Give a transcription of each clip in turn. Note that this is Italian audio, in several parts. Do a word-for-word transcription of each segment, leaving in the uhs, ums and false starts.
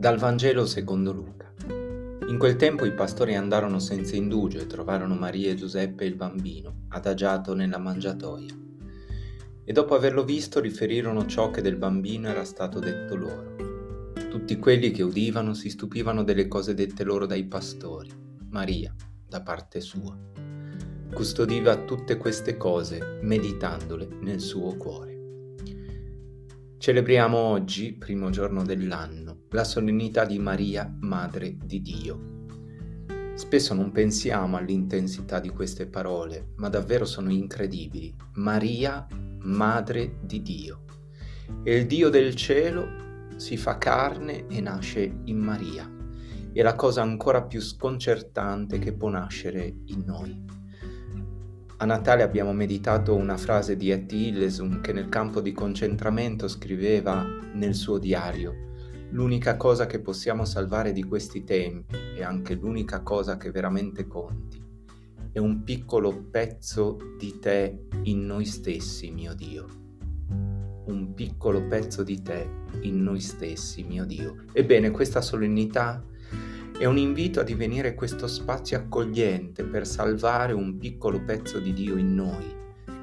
Dal Vangelo secondo Luca. In quel tempo i pastori andarono senza indugio e trovarono Maria e Giuseppe e il bambino, adagiato nella mangiatoia. E dopo averlo visto riferirono ciò che del bambino era stato detto loro. Tutti quelli che udivano si stupivano delle cose dette loro dai pastori. Maria, da parte sua, custodiva tutte queste cose, meditandole nel suo cuore. Celebriamo oggi, primo giorno dell'anno, la solennità di Maria, Madre di Dio. Spesso non pensiamo all'intensità di queste parole, ma davvero sono incredibili. Maria, Madre di Dio. E il Dio del cielo si fa carne e nasce in Maria. È la cosa ancora più sconcertante che può nascere in noi. A Natale abbiamo meditato una frase di Attilesum che nel campo di concentramento scriveva nel suo diario: l'unica cosa che possiamo salvare di questi tempi, e anche l'unica cosa che veramente conti, è un piccolo pezzo di te in noi stessi, mio Dio. Un piccolo pezzo di te in noi stessi, mio Dio. Ebbene, questa solennità è un invito a divenire questo spazio accogliente per salvare un piccolo pezzo di Dio in noi,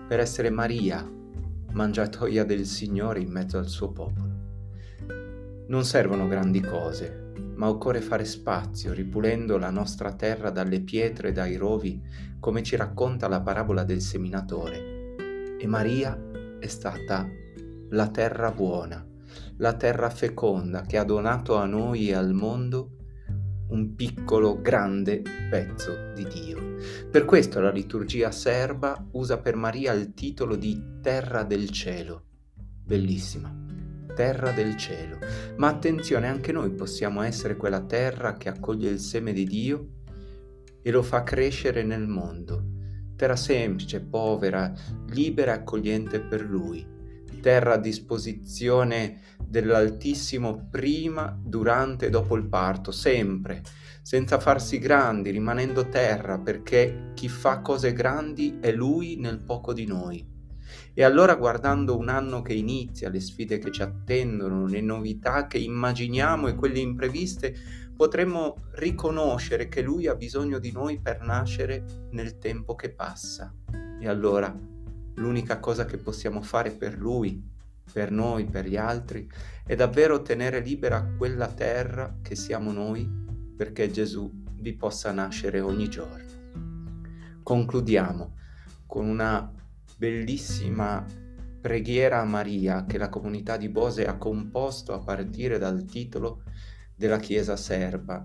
per essere Maria, mangiatoia del Signore in mezzo al suo popolo. Non servono grandi cose, ma occorre fare spazio, ripulendo la nostra terra dalle pietre e dai rovi, come ci racconta la parabola del seminatore. E Maria è stata la terra buona, la terra feconda che ha donato a noi e al mondo un piccolo grande pezzo di Dio. Per questo la liturgia serba usa per Maria il titolo di terra del cielo. Bellissima, terra del cielo. Ma attenzione, anche noi possiamo essere quella terra che accoglie il seme di Dio e lo fa crescere nel mondo. Terra semplice, povera, libera e accogliente per Lui. Terra a disposizione dell'Altissimo prima, durante e dopo il parto, sempre, senza farsi grandi, rimanendo terra, perché chi fa cose grandi è Lui nel poco di noi. E allora, guardando un anno che inizia, le sfide che ci attendono, le novità che immaginiamo e quelle impreviste, potremmo riconoscere che Lui ha bisogno di noi per nascere nel tempo che passa. E allora l'unica cosa che possiamo fare per Lui, per noi, per gli altri, è davvero tenere libera quella terra che siamo noi, perché Gesù vi possa nascere ogni giorno. Concludiamo con una bellissima preghiera a Maria che la comunità di Bose ha composto a partire dal titolo della Chiesa serba,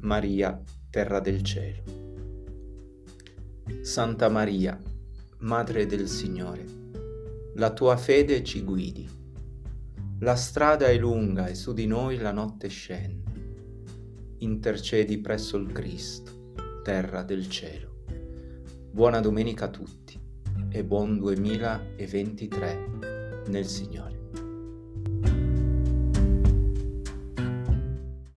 Maria, terra del cielo. Santa Maria, Madre del Signore, la tua fede ci guidi. La strada è lunga e su di noi la notte scende. Intercedi presso il Cristo, terra del cielo. Buona domenica a tutti e buon duemilaventitré nel Signore.